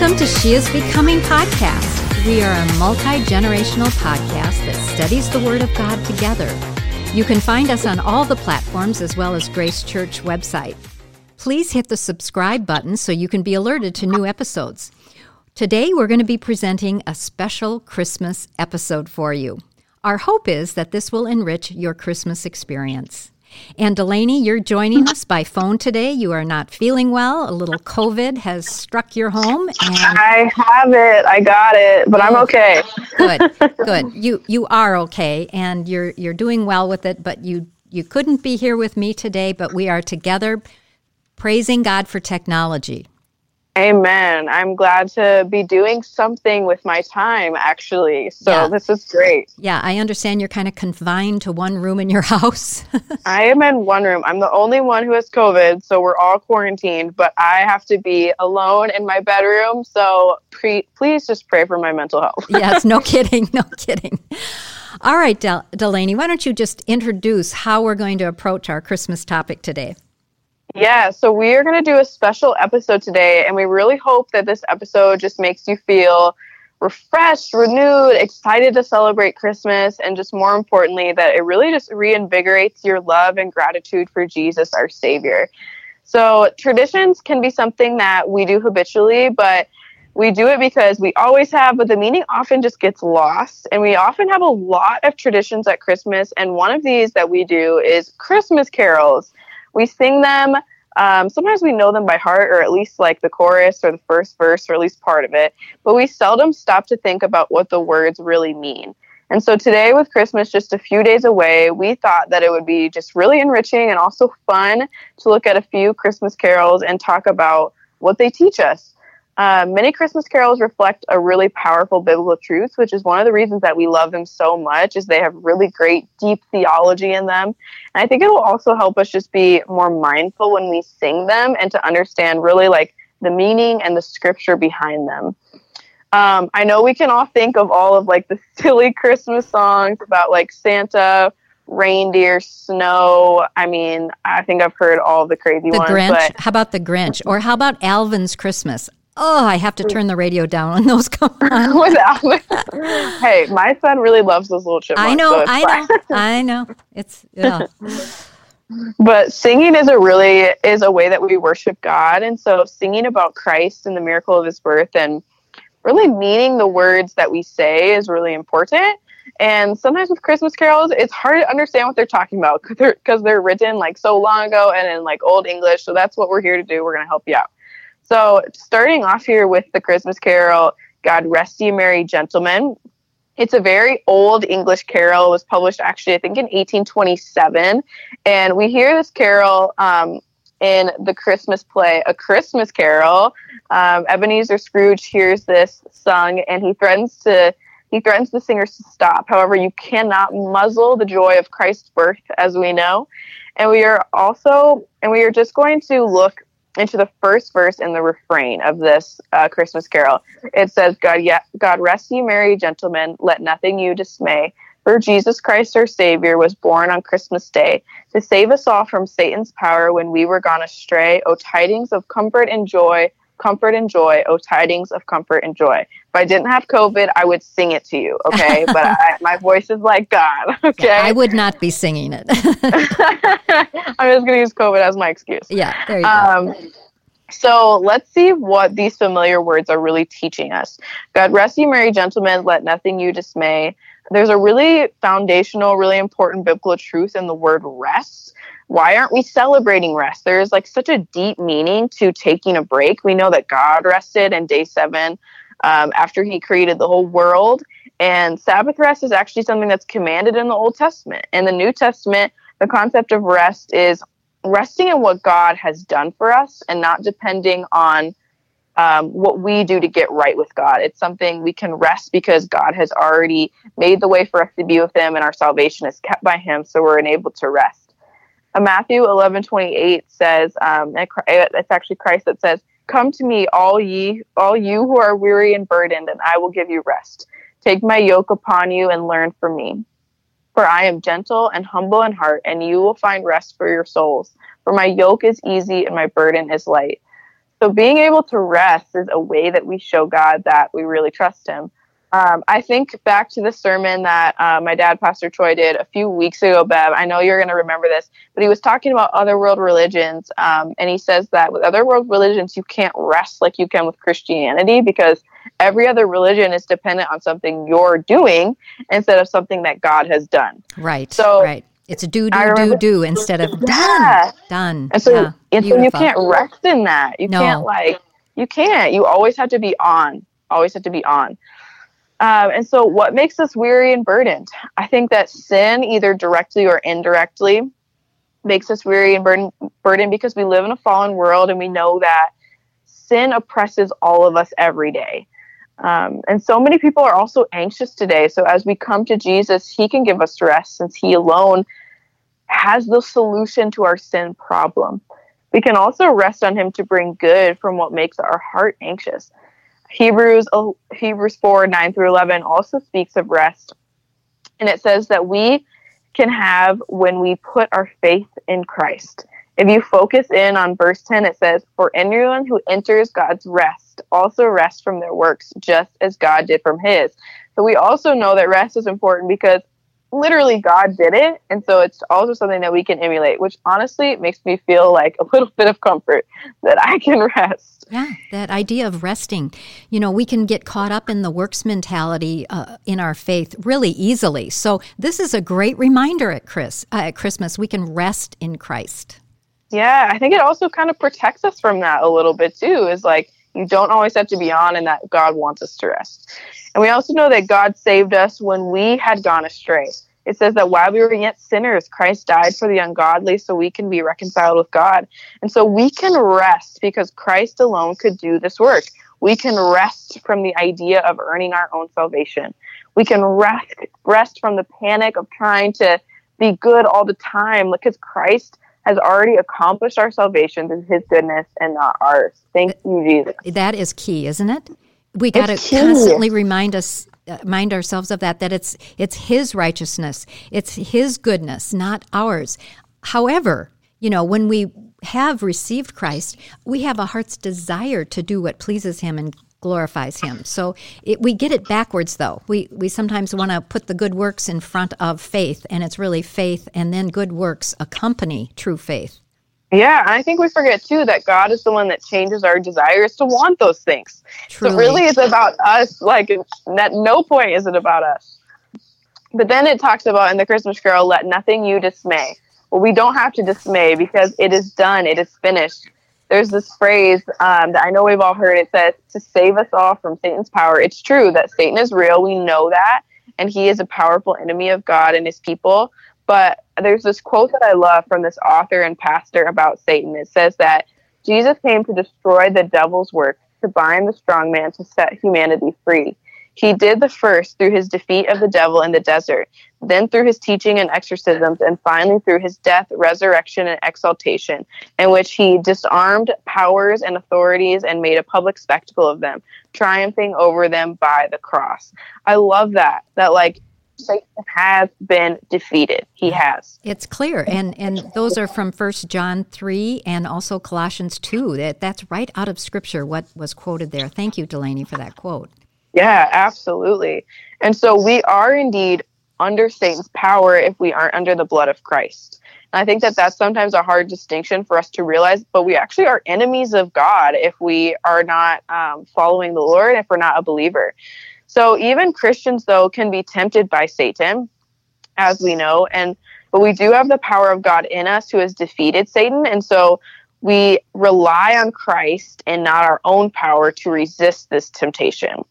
Welcome to She is Becoming podcast. We are a multi-generational podcast that studies the Word of God together. You can find us on all the platforms as well as Grace Church website. Please hit the subscribe button so you can be alerted to new episodes. Today we're going to be presenting a special Christmas episode for you. Our hope is that this will enrich your Christmas experience. And Delaney, you're joining us by phone today. You are not feeling well. A little COVID has struck your home. And I have it. I got it, but I'm okay. Good. You are okay, and you're doing well with it, but you couldn't be here with me today, but we are together praising God for technology. Amen. I'm glad to be doing something with my time, actually. So This is great. Yeah, I understand you're kind of confined to one room in your house. I am in one room. I'm the only one who has COVID, so we're all quarantined, but I have to be alone in my bedroom. So please just pray for my mental health. Yes, no kidding. All right, Delaney, why don't you just introduce how we're going to approach our Christmas topic today? Yeah, so we are going to do a special episode today, and we really hope that this episode just makes you feel refreshed, renewed, excited to celebrate Christmas, and just more importantly, that it really just reinvigorates your love and gratitude for Jesus, our Savior. So traditions can be something that we do habitually, but we do it because we always have, but the meaning often just gets lost. And we often have a lot of traditions at Christmas, and one of these that we do is Christmas carols. We sing them. Sometimes we know them by heart, or at least like the chorus or the first verse, or at least part of it. But we seldom stop to think about what the words really mean. And so today, with Christmas just a few days away, we thought that it would be just really enriching and also fun to look at a few Christmas carols and talk about what they teach us. Many Christmas carols reflect a really powerful biblical truth, which is one of the reasons that we love them so much, is they have really great, deep theology in them. And I think it will also help us just be more mindful when we sing them and to understand really like the meaning and the scripture behind them. I know we can all think of all of like the silly Christmas songs about like Santa, reindeer, snow. I mean, I think I've heard all the crazy ones. How about the Grinch? Or how about Alvin's Christmas? Oh, I have to turn the radio down when those come on. Hey, my son really loves those little chipmunks. I know. It's But singing is a way that we worship God, and so singing about Christ and the miracle of His birth, and really meaning the words that we say is really important. And sometimes with Christmas carols, it's hard to understand what they're talking about because they're written like so long ago and in like Old English. So that's what we're here to do. We're going to help you out. So starting off here with the Christmas carol, God Rest Ye Merry Gentlemen. It's a very old English carol. It was published actually, I think, in 1827. And we hear this carol in the Christmas play, A Christmas Carol. Ebenezer Scrooge hears this sung, and he threatens the singers to stop. However, you cannot muzzle the joy of Christ's birth, as we know. And we are just going to look into the first verse in the refrain of this Christmas carol. It says, God rest ye merry gentlemen, let nothing you dismay, for Jesus Christ our Savior was born on Christmas Day, to save us all from Satan's power when we were gone astray. O tidings of comfort and joy, O tidings of comfort and joy. If I didn't have COVID, I would sing it to you, okay? But my voice is like God, okay? Yeah, I would not be singing it. I'm just going to use COVID as my excuse. Yeah, there you go. So let's see what these familiar words are really teaching us. God rest ye merry gentlemen, let nothing you dismay. There's a really foundational, really important biblical truth in the word rest. Why aren't we celebrating rest? There's like such a deep meaning to taking a break. We know that God rested in day 7 after he created the whole world. And Sabbath rest is actually something that's commanded in the Old Testament. In the New Testament, the concept of rest is resting in what God has done for us and not depending on what we do to get right with God. It's something we can rest because God has already made the way for us to be with him, and our salvation is kept by him, so we're enabled to rest. Matthew 11:28 says, it's actually Christ that says, come to me, all you who are weary and burdened, and I will give you rest. Take my yoke upon you and learn from me. For I am gentle and humble in heart, and you will find rest for your souls. For my yoke is easy and my burden is light. So being able to rest is a way that we show God that we really trust him. I think back to the sermon that my dad, Pastor Troy, did a few weeks ago, Bev. I know you're going to remember this, but he was talking about other world religions. And he says that with other world religions, you can't rest like you can with Christianity, because every other religion is dependent on something you're doing instead of something that God has done. Right. So, right. It's a do instead of done. Done. And so, yeah, and so you can't rest in that. You can't. You always have to be on. Always have to be on. And so what makes us weary and burdened? I think that sin, either directly or indirectly, makes us weary and burdened because we live in a fallen world, and we know that sin oppresses all of us every day. And so many people are also anxious today. So as we come to Jesus, he can give us rest, since he alone has the solution to our sin problem. We can also rest on him to bring good from what makes our heart anxious. Hebrews 4:9-11 also speaks of rest. And it says that we can have when we put our faith in Christ. If you focus in on verse 10, it says, "For anyone who enters God's rest also rests from their works, just as God did from his." So we also know that rest is important because literally God did it. And so it's also something that we can emulate, which honestly makes me feel like a little bit of comfort that I can rest. Yeah, that idea of resting. You know, we can get caught up in the works mentality in our faith really easily. So this is a great reminder at Christmas. We can rest in Christ. Yeah, I think it also kind of protects us from that a little bit too, is like, you don't always have to be on, and that God wants us to rest. And we also know that God saved us when we had gone astray. It says that while we were yet sinners, Christ died for the ungodly, so we can be reconciled with God. And so we can rest because Christ alone could do this work. We can rest from the idea of earning our own salvation. We can rest from the panic of trying to be good all the time, because Christ has already accomplished our salvation through his goodness and not ours. Thank you, Jesus. That is key, isn't it? We got to constantly remind ourselves of that it's his righteousness, it's his goodness, not ours. However, you know, when we have received Christ, we have a heart's desire to do what pleases him and glorifies him. So we get it backwards, though. We sometimes want to put the good works in front of faith, and it's really faith, and then good works accompany true faith. Yeah, I think we forget, too, that God is the one that changes our desires to want those things. Truly. So really it's about us. Like, at no point is it about us. But then it talks about in the Christmas Carol, "Let nothing you dismay." Well, we don't have to dismay because it is done. It is finished. There's this phrase that I know we've all heard. It says, "To save us all from Satan's power." It's true that Satan is real. We know that. And he is a powerful enemy of God and his people. But there's this quote that I love from this author and pastor about Satan. It says that Jesus came to destroy the devil's work, to bind the strong man, to set humanity free. He did the first through his defeat of the devil in the desert, then through his teaching and exorcisms, and finally through his death, resurrection, and exaltation, in which he disarmed powers and authorities and made a public spectacle of them, triumphing over them by the cross. I love that like, Satan has been defeated. He has. It's clear. And those are from 1 John 3 and also Colossians 2. That's right out of Scripture, what was quoted there. Thank you, Delaney, for that quote. Yeah, absolutely. And so we are indeed under Satan's power if we aren't under the blood of Christ. And I think that that's sometimes a hard distinction for us to realize, but we actually are enemies of God if we are not following the Lord, if we're not a believer. So even Christians, though, can be tempted by Satan, as we know, but we do have the power of God in us who has defeated Satan, and so we rely on Christ and not our own power to resist this temptation.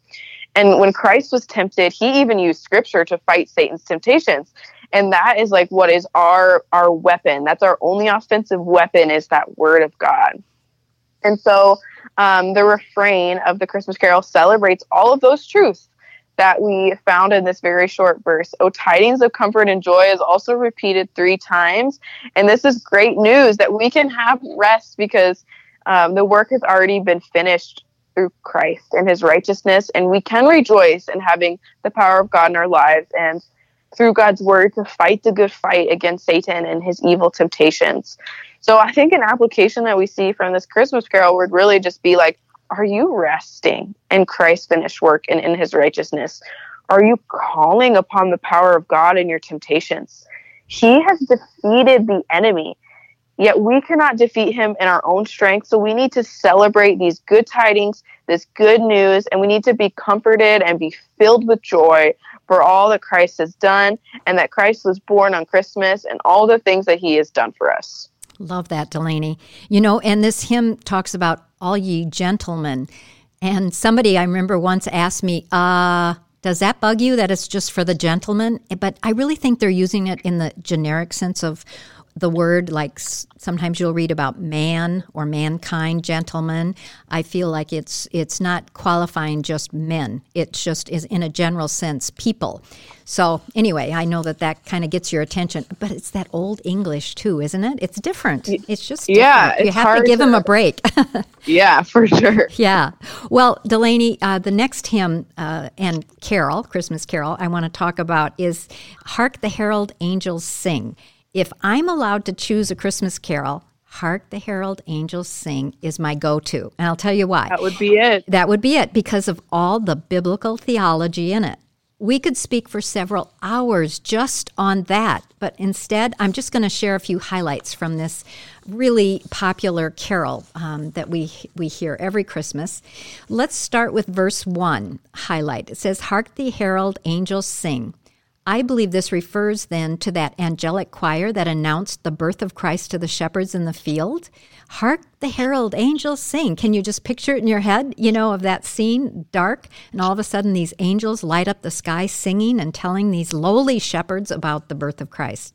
And when Christ was tempted, he even used Scripture to fight Satan's temptations, and that is like what is our weapon. That's our only offensive weapon, is that Word of God. And so the refrain of the Christmas Carol celebrates all of those truths that we found in this very short verse. "O tidings of comfort and joy" is also repeated 3 times. And this is great news that we can have rest because the work has already been finished through Christ and his righteousness. And we can rejoice in having the power of God in our lives. And through God's word to fight the good fight against Satan and his evil temptations. So I think an application that we see from this Christmas Carol would really just be like, are you resting in Christ's finished work and in his righteousness? Are you calling upon the power of God in your temptations? He has defeated the enemy, yet we cannot defeat him in our own strength. So we need to celebrate these good tidings, this good news, and we need to be comforted and be filled with joy for all that Christ has done, and that Christ was born on Christmas and all the things that he has done for us. Love that, Delaney. You know, and this hymn talks about all ye gentlemen. And somebody I remember once asked me, does that bug you that it's just for the gentlemen? But I really think they're using it in the generic sense of the word, like sometimes you'll read about man or mankind, gentlemen. I feel like it's not qualifying just men. It just is in a general sense, people. So anyway, I know that kind of gets your attention, but it's that old English too, isn't it? It's different. It's just different. Yeah, you have to give them a break. Yeah, for sure. Yeah. Well, Delaney, the next hymn and carol, Christmas Carol, I want to talk about is Hark the Herald Angels Sing. If I'm allowed to choose a Christmas carol, Hark the Herald Angels Sing is my go-to. And I'll tell you why. That would be it. That would be it because of all the biblical theology in it. We could speak for several hours just on that, but instead I'm just going to share a few highlights from this really popular carol that we hear every Christmas. Let's start with verse 1 highlight. It says, Hark the Herald Angels Sing. I believe this refers then to that angelic choir that announced the birth of Christ to the shepherds in the field. Hark the herald angels sing. Can you just picture it in your head, you know, of that scene, dark, and all of a sudden these angels light up the sky singing and telling these lowly shepherds about the birth of Christ.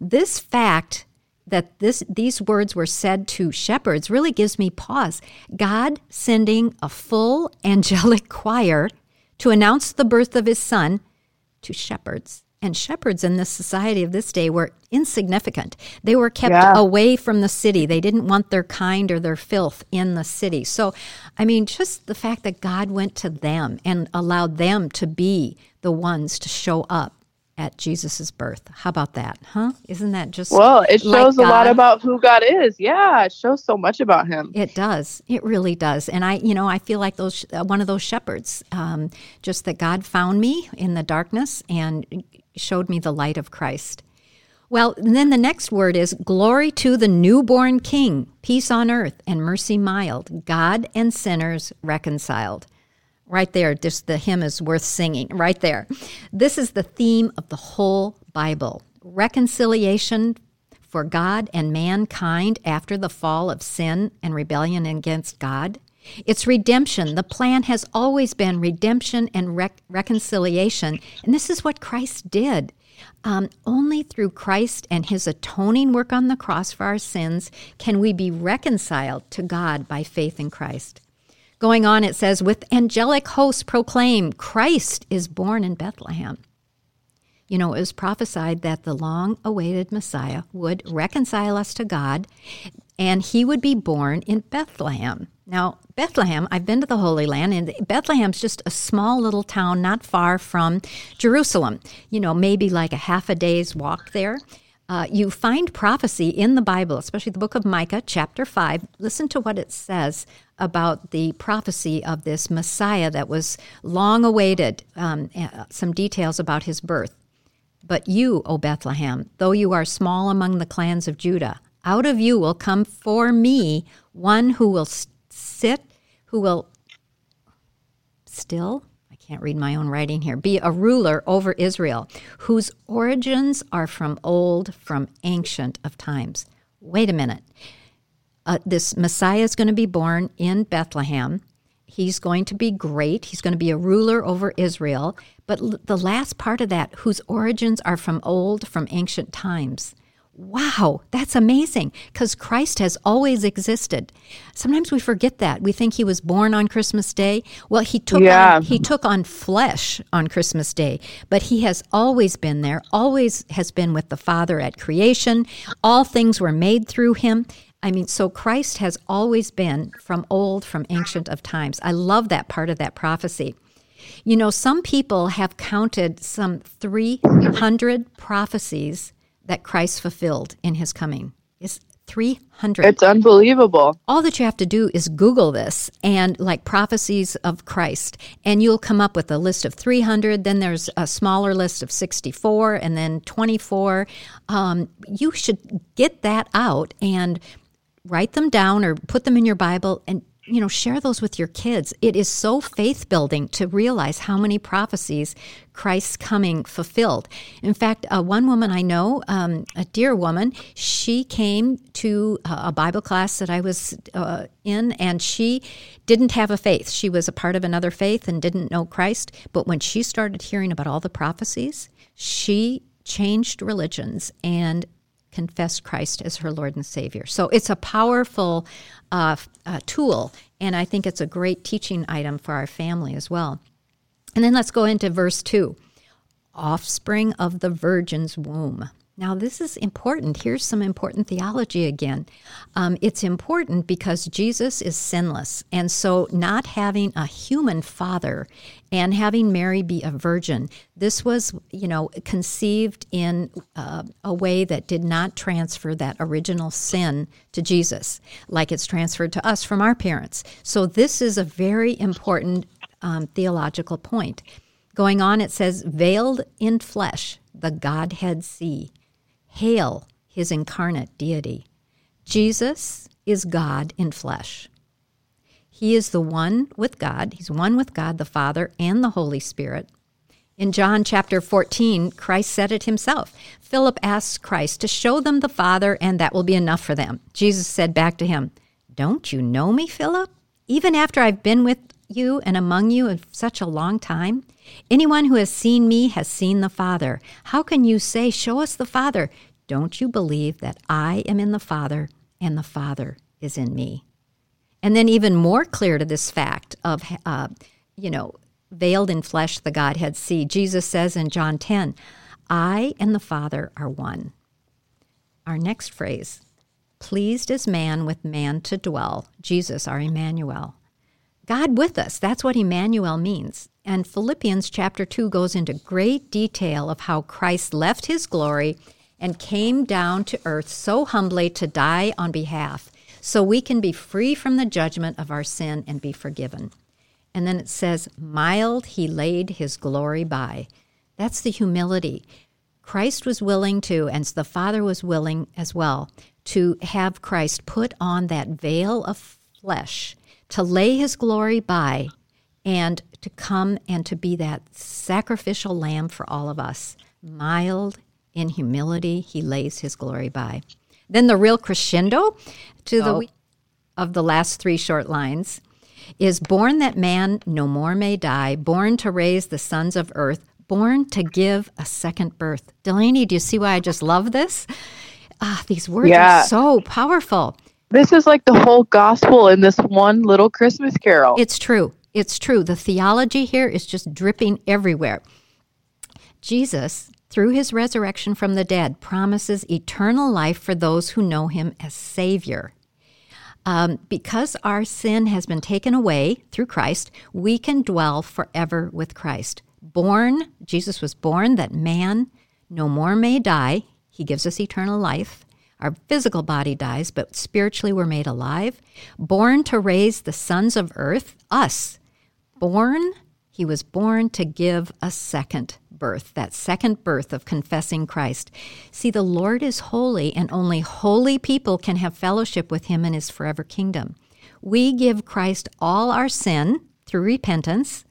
This fact that these words were said to shepherds really gives me pause. God sending a full angelic choir to announce the birth of his son to shepherds. And shepherds in this society of this day were insignificant. They were kept away from the city. They didn't want their kind or their filth in the city. So, I mean, just the fact that God went to them and allowed them to be the ones to show up at Jesus's birth. How about that, huh? Isn't that just well, it shows like a lot about who God is. Yeah, it shows so much about him. It does. It really does. And I feel like those one of those shepherds, just that God found me in the darkness and showed me the light of Christ. Well, and then the next word is, glory to the newborn King, peace on earth and mercy mild, God and sinners reconciled. Right there, just the hymn is worth singing, right there. This is the theme of the whole Bible. Reconciliation for God and mankind after the fall of sin and rebellion against God. It's redemption. The plan has always been redemption and reconciliation. And this is what Christ did. Only through Christ and his atoning work on the cross for our sins can we be reconciled to God by faith in Christ. Going on, it says, with angelic hosts proclaim, Christ is born in Bethlehem. You know, it was prophesied that the long-awaited Messiah would reconcile us to God, and he would be born in Bethlehem. Now, Bethlehem, I've been to the Holy Land, and Bethlehem's just a small little town not far from Jerusalem. You know, maybe like a half a day's walk there. You find prophecy in the Bible, especially the book of Micah, chapter 5. Listen to what it says about the prophecy of this Messiah that was long awaited, some details about his birth. But you, O Bethlehem, though you are small among the clans of Judah, out of you will come for me one who will be a ruler over Israel, whose origins are from old, from ancient of times. Wait a minute. This Messiah is going to be born in Bethlehem. He's going to be great. He's going to be a ruler over Israel. But the last part of that, whose origins are from old, from ancient times. Wow, that's amazing, because Christ has always existed. Sometimes we forget that. We think he was born on Christmas Day. Well, he took on flesh on Christmas Day, but he has always been there, always has been with the Father at creation. All things were made through him. I mean, so Christ has always been from old, from ancient of times. I love that part of that prophecy. You know, some people have counted some 300 prophecies that Christ fulfilled in his coming. It's 300. It's unbelievable. All that you have to do is Google this and like prophecies of Christ, and you'll come up with a list of 300. Then there's a smaller list of 64 and then 24. You should get that out and write them down or put them in your Bible and, you know, share those with your kids. It is so faith-building to realize how many prophecies Christ's coming fulfilled. In fact, one woman I know, a dear woman, she came to a Bible class that I was in, and she didn't have a faith. She was a part of another faith and didn't know Christ. But when she started hearing about all the prophecies, she changed religions and confess Christ as her Lord and Savior. So it's a powerful tool, and I think it's a great teaching item for our family as well. And then let's go into verse 2, offspring of the virgin's womb. Now this is important. Here's some important theology again. It's important because Jesus is sinless, and so not having a human father and having Mary be a virgin, this was, you know, conceived in a way that did not transfer that original sin to Jesus, like it's transferred to us from our parents. So this is a very important theological point. Going on, it says, veiled in flesh, the Godhead see. Hail his incarnate deity. Jesus is God in flesh. He is the one with God. He's one with God, the Father, and the Holy Spirit. In John chapter 14, Christ said it himself. Philip asked Christ to show them the Father, and that will be enough for them. Jesus said back to him, don't you know me, Philip? Even after I've been with you and among you in such a long time? Anyone who has seen me has seen the Father. How can you say, show us the Father? Don't you believe that I am in the Father and the Father is in me? And then even more clear to this fact of, veiled in flesh the Godhead see, Jesus says in John 10, I and the Father are one. Our next phrase, pleased is man with man to dwell, Jesus our Emmanuel. God with us, that's what Emmanuel means. And Philippians chapter 2 goes into great detail of how Christ left his glory and came down to earth so humbly to die on behalf, so we can be free from the judgment of our sin and be forgiven. And then it says, mild he laid his glory by. That's the humility. Christ was willing to, and the Father was willing as well, to have Christ put on that veil of flesh, to lay his glory by and to come and to be that sacrificial lamb for all of us. Mild in humility, he lays his glory by. Then the real crescendo to the week of the last three short lines is born that man no more may die, born to raise the sons of earth, born to give a second birth. Delaney, do you see why I just love this? These words are so powerful. This is like the whole gospel in this one little Christmas carol. It's true. It's true. The theology here is just dripping everywhere. Jesus, through his resurrection from the dead, promises eternal life for those who know him as Savior. Because our sin has been taken away through Christ, we can dwell forever with Christ. Jesus was born that man no more may die. He gives us eternal life. Our physical body dies, but spiritually we're made alive. Born to raise the sons of earth, us. He was born to give a second birth, that second birth of confessing Christ. See, the Lord is holy, and only holy people can have fellowship with him in his forever kingdom. We give Christ all our sin through repentance.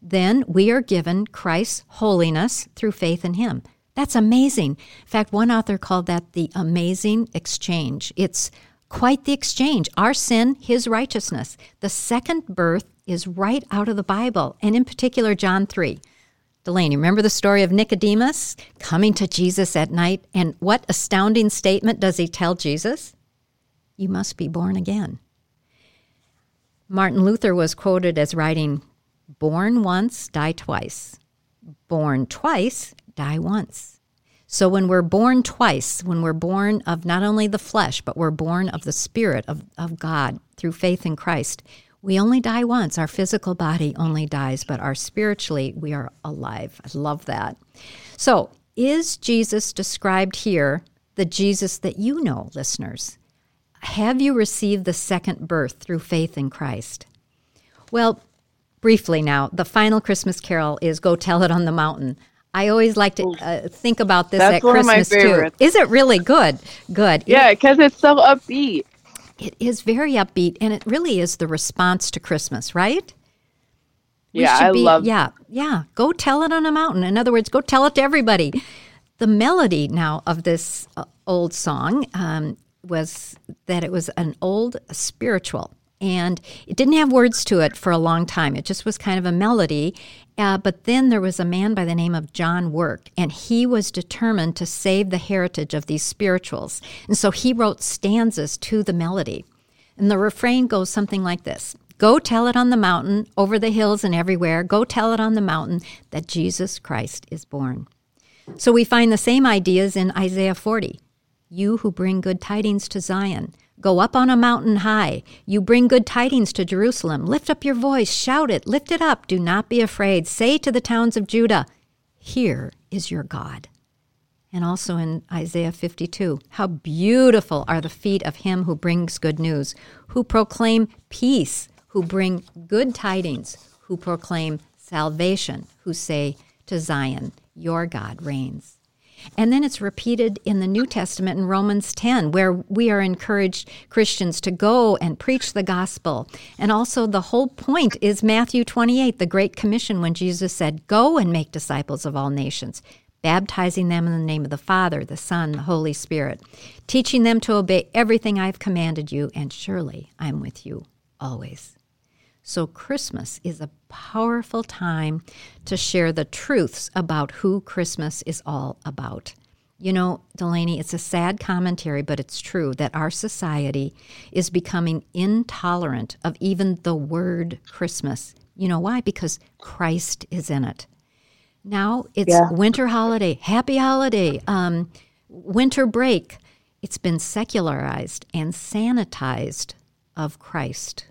Then we are given Christ's holiness through faith in him. That's amazing. In fact, one author called that the amazing exchange. It's quite the exchange. Our sin, his righteousness. The second birth is right out of the Bible, and in particular, John 3. Delaney, remember the story of Nicodemus coming to Jesus at night? And what astounding statement does he tell Jesus? You must be born again. Martin Luther was quoted as writing, born once, die twice. Born twice, die once. So when we're born twice, when we're born of not only the flesh, but we're born of the Spirit of God through faith in Christ, We only die once. Our physical body only dies, but our spiritually, we are alive. I love that. So is Jesus described here the Jesus that you know, listeners? Have you received the second birth through faith in Christ? Well, briefly now, the final Christmas carol is Go Tell It on the Mountain. I always like to think about this at Christmas, too. Is it really good? Good. Yeah, because it's so upbeat. It is very upbeat, and it really is the response to Christmas, right? Yeah, I love it. Yeah, go tell it on a mountain. In other words, go tell it to everybody. The melody now of this old song was that it was an old spiritual, and it didn't have words to it for a long time. It just was kind of a melody. But then there was a man by the name of John Work, and he was determined to save the heritage of these spirituals. And so he wrote stanzas to the melody. And the refrain goes something like this. Go tell it on the mountain, over the hills and everywhere. Go tell it on the mountain that Jesus Christ is born. So we find the same ideas in Isaiah 40. You who bring good tidings to Zion, go up on a mountain high. You bring good tidings to Jerusalem. Lift up your voice. Shout it. Lift it up. Do not be afraid. Say to the towns of Judah, here is your God. And also in Isaiah 52, how beautiful are the feet of him who brings good news, who proclaim peace, who bring good tidings, who proclaim salvation, who say to Zion, your God reigns. And then it's repeated in the New Testament in Romans 10, where we are encouraged Christians to go and preach the gospel. And also the whole point is Matthew 28, the Great Commission, when Jesus said, go and make disciples of all nations, baptizing them in the name of the Father, the Son, the Holy Spirit, teaching them to obey everything I've commanded you, and surely I'm with you always. So Christmas is a powerful time to share the truths about who Christmas is all about. You know, Delaney, it's a sad commentary, but it's true that our society is becoming intolerant of even the word Christmas. You know why? Because Christ is in it. Now it's winter holiday, happy holiday, winter break. It's been secularized and sanitized of Christ.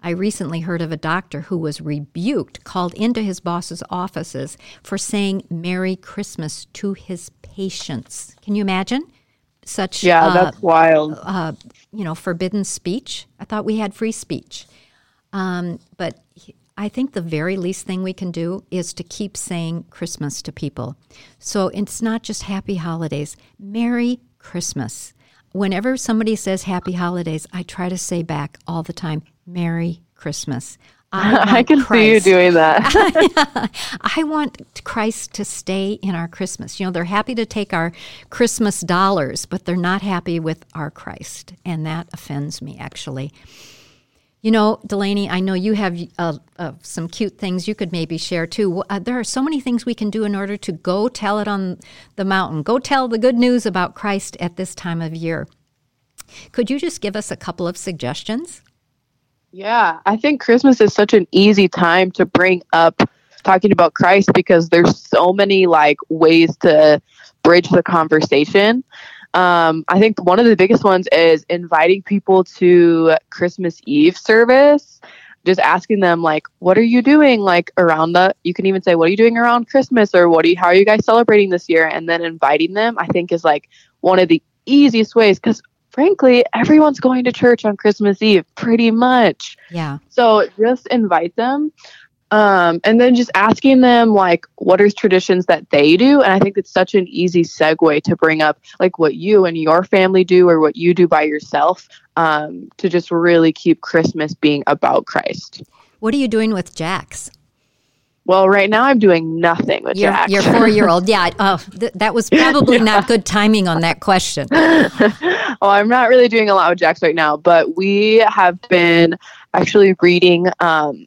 I recently heard of a doctor who was rebuked, called into his boss's offices for saying Merry Christmas to his patients. Can you imagine such? Yeah, that's wild. Forbidden speech. I thought we had free speech. But I think the very least thing we can do is to keep saying Christmas to people. So it's not just happy holidays. Merry Christmas. Whenever somebody says happy holidays, I try to say back all the time, Merry Christmas. I can see you doing that. I want Christ to stay in our Christmas. You know, they're happy to take our Christmas dollars, but they're not happy with our Christ. And that offends me, actually. You know, Delaney, I know you have some cute things you could maybe share, too. There are so many things we can do in order to go tell it on the mountain. Go tell the good news about Christ at this time of year. Could you just give us a couple of suggestions? Yeah, I think Christmas is such an easy time to bring up talking about Christ because there's so many ways to bridge the conversation. I think one of the biggest ones is inviting people to Christmas Eve service, just asking them what are you doing around you can even say, what are you doing around Christmas, or how are you guys celebrating this year? And then inviting them, I think, is one of the easiest ways because frankly, everyone's going to church on Christmas Eve, pretty much. Yeah. So just invite them. And then just asking them, what are traditions that they do? And I think it's such an easy segue to bring up, what you and your family do or what you do by yourself to just really keep Christmas being about Christ. What are you doing with Jax? Well, right now I'm doing nothing with Jax. Your 4-year-old, yeah. Oh, that was probably not good timing on that question. Oh, I'm not really doing a lot with Jax right now, but we have been actually reading, I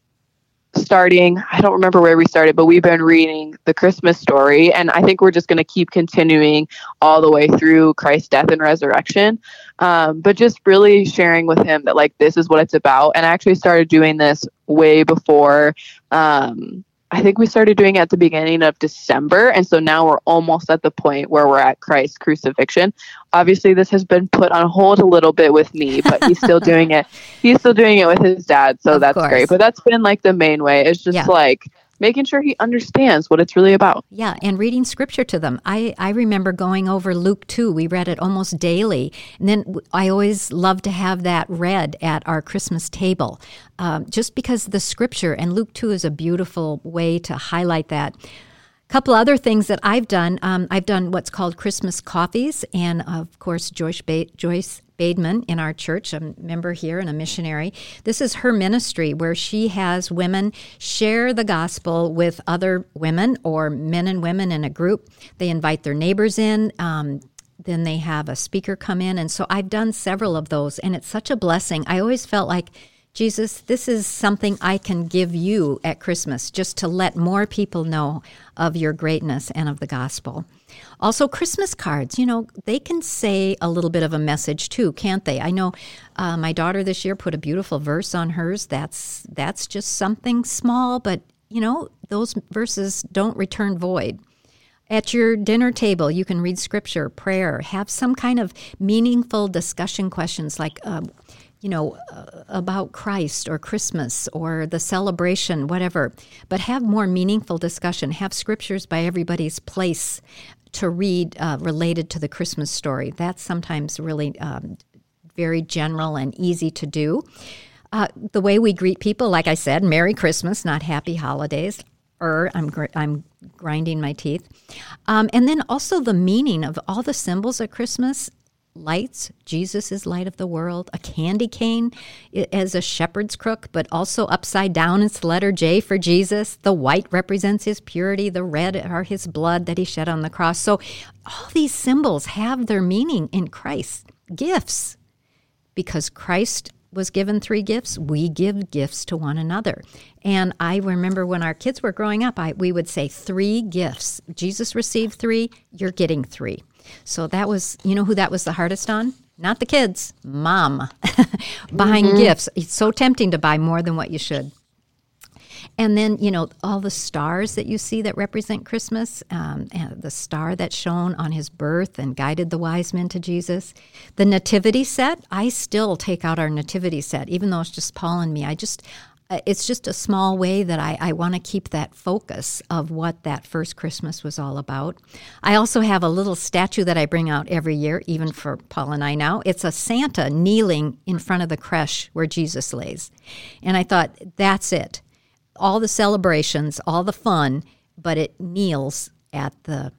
don't remember where we started, but we've been reading the Christmas story, and I think we're just going to keep continuing all the way through Christ's death and resurrection, but just really sharing with him that, this is what it's about. And I actually started doing this way before I think we started doing it at the beginning of December. And so now we're almost at the point where we're at Christ's crucifixion. Obviously, this has been put on hold a little bit with me, but he's still doing it. He's still doing it with his dad. So that's great. But that's been like the main way. It's just like making sure he understands what it's really about. Yeah, and reading scripture to them. I remember going over Luke 2. We read it almost daily. And then I always love to have that read at our Christmas table, just because the scripture, and Luke 2 is a beautiful way to highlight that. A couple other things that I've done what's called Christmas coffees, and of course, Joyce Bademan in our church, a member here and a missionary. This is her ministry where she has women share the gospel with other women or men and women in a group. They invite their neighbors in. Then they have a speaker come in. And so I've done several of those, and it's such a blessing. I always felt like, Jesus, this is something I can give you at Christmas, just to let more people know of your greatness and of the gospel. Also, Christmas cards, you know, they can say a little bit of a message too, can't they? I know my daughter this year put a beautiful verse on hers. That's just something small, but, you know, those verses don't return void. At your dinner table, you can read scripture, prayer, have some kind of meaningful discussion questions like, about Christ or Christmas or the celebration, whatever. But have more meaningful discussion. Have scriptures by everybody's place to read related to the Christmas story. That's sometimes really very general and easy to do. The way we greet people, like I said, Merry Christmas, not Happy Holidays. I'm grinding my teeth. And then also the meaning of all the symbols at Christmas. Lights, Jesus is light of the world, a candy cane as a shepherd's crook, but also upside down it's the letter J for Jesus. The white represents his purity, the red are his blood that he shed on the cross. So all these symbols have their meaning in Christ. Gifts, because Christ was given 3 gifts, we give gifts to one another. And I remember when our kids were growing up, we would say 3 gifts. Jesus received 3, you're getting 3. So that was, you know who that was the hardest on? Not the kids, mom. Buying gifts. It's so tempting to buy more than what you should. And then, you know, all the stars that you see that represent Christmas, and the star that shone on his birth and guided the wise men to Jesus. The nativity set, I still take out our nativity set, even though it's just Paul and me. It's just a small way that I want to keep that focus of what that first Christmas was all about. I also have a little statue that I bring out every year, even for Paul and I now. It's a Santa kneeling in front of the creche where Jesus lays. And I thought, that's it. All the celebrations, all the fun, but it kneels at the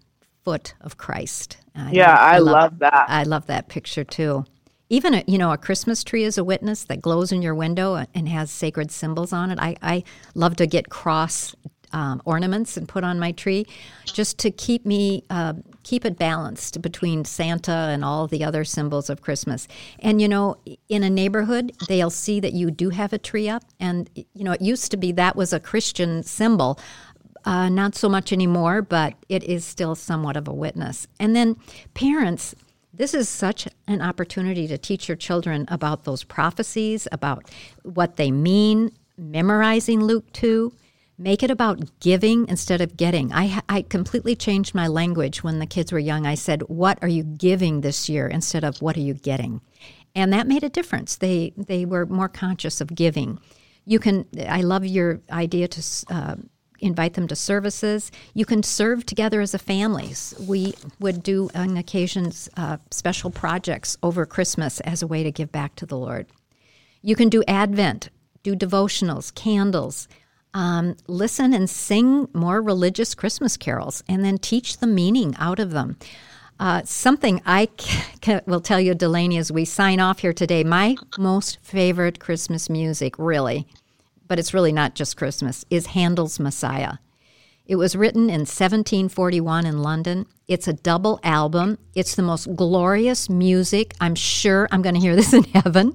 foot of Christ. I love that. I love that picture too. Even, a Christmas tree is a witness that glows in your window and has sacred symbols on it. I love to get cross ornaments and put on my tree just to keep it balanced between Santa and all the other symbols of Christmas. And, in a neighborhood, they'll see that you do have a tree up. And, it used to be that was a Christian symbol. Not so much anymore, but it is still somewhat of a witness. And then parents... This is such an opportunity to teach your children about those prophecies, about what they mean, memorizing Luke 2. Make it about giving instead of getting. I completely changed my language when the kids were young. I said, what are you giving this year instead of what are you getting? And that made a difference. They were more conscious of giving. I love your idea to invite them to services. You can serve together as a family. We would do on occasions special projects over Christmas as a way to give back to the Lord. You can do Advent, do devotionals, candles, listen and sing more religious Christmas carols, and then teach the meaning out of them. Something I will tell you, Delaney, as we sign off here today, my most favorite Christmas music, really, but it's really not just Christmas, is Handel's Messiah. It was written in 1741 in London. It's a double album. It's the most glorious music. I'm sure I'm going to hear this in heaven.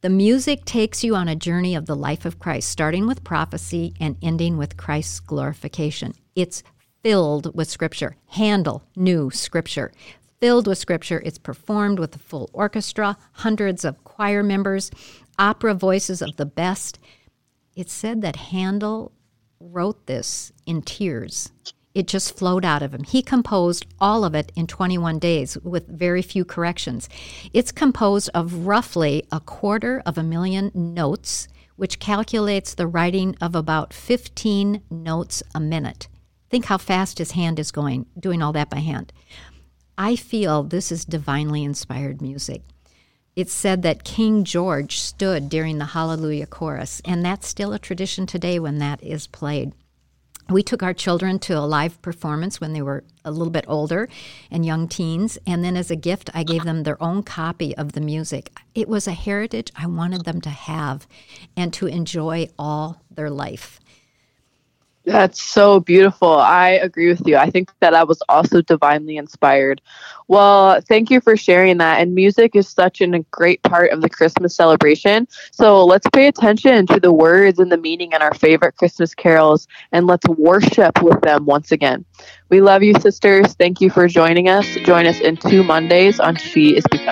The music takes you on a journey of the life of Christ, starting with prophecy and ending with Christ's glorification. It's filled with Scripture. Handel knew Scripture. Filled with Scripture. It's performed with a full orchestra, hundreds of choir members, opera voices of the best. It's said that Handel wrote this in tears. It just flowed out of him. He composed all of it in 21 days with very few corrections. It's composed of roughly 250,000 notes, which calculates the writing of about 15 notes a minute. Think how fast his hand is going, doing all that by hand. I feel this is divinely inspired music. It's said that King George stood during the Hallelujah Chorus, and that's still a tradition today when that is played. We took our children to a live performance when they were a little bit older and young teens, and then as a gift, I gave them their own copy of the music. It was a heritage I wanted them to have and to enjoy all their life. That's so beautiful. I agree with you. I think that I was also divinely inspired. Well, thank you for sharing that. And music is such a great part of the Christmas celebration. So let's pay attention to the words and the meaning in our favorite Christmas carols, and let's worship with them once again. We love you, sisters. Thank you for joining us. Join us in 2 Mondays on She is Becoming.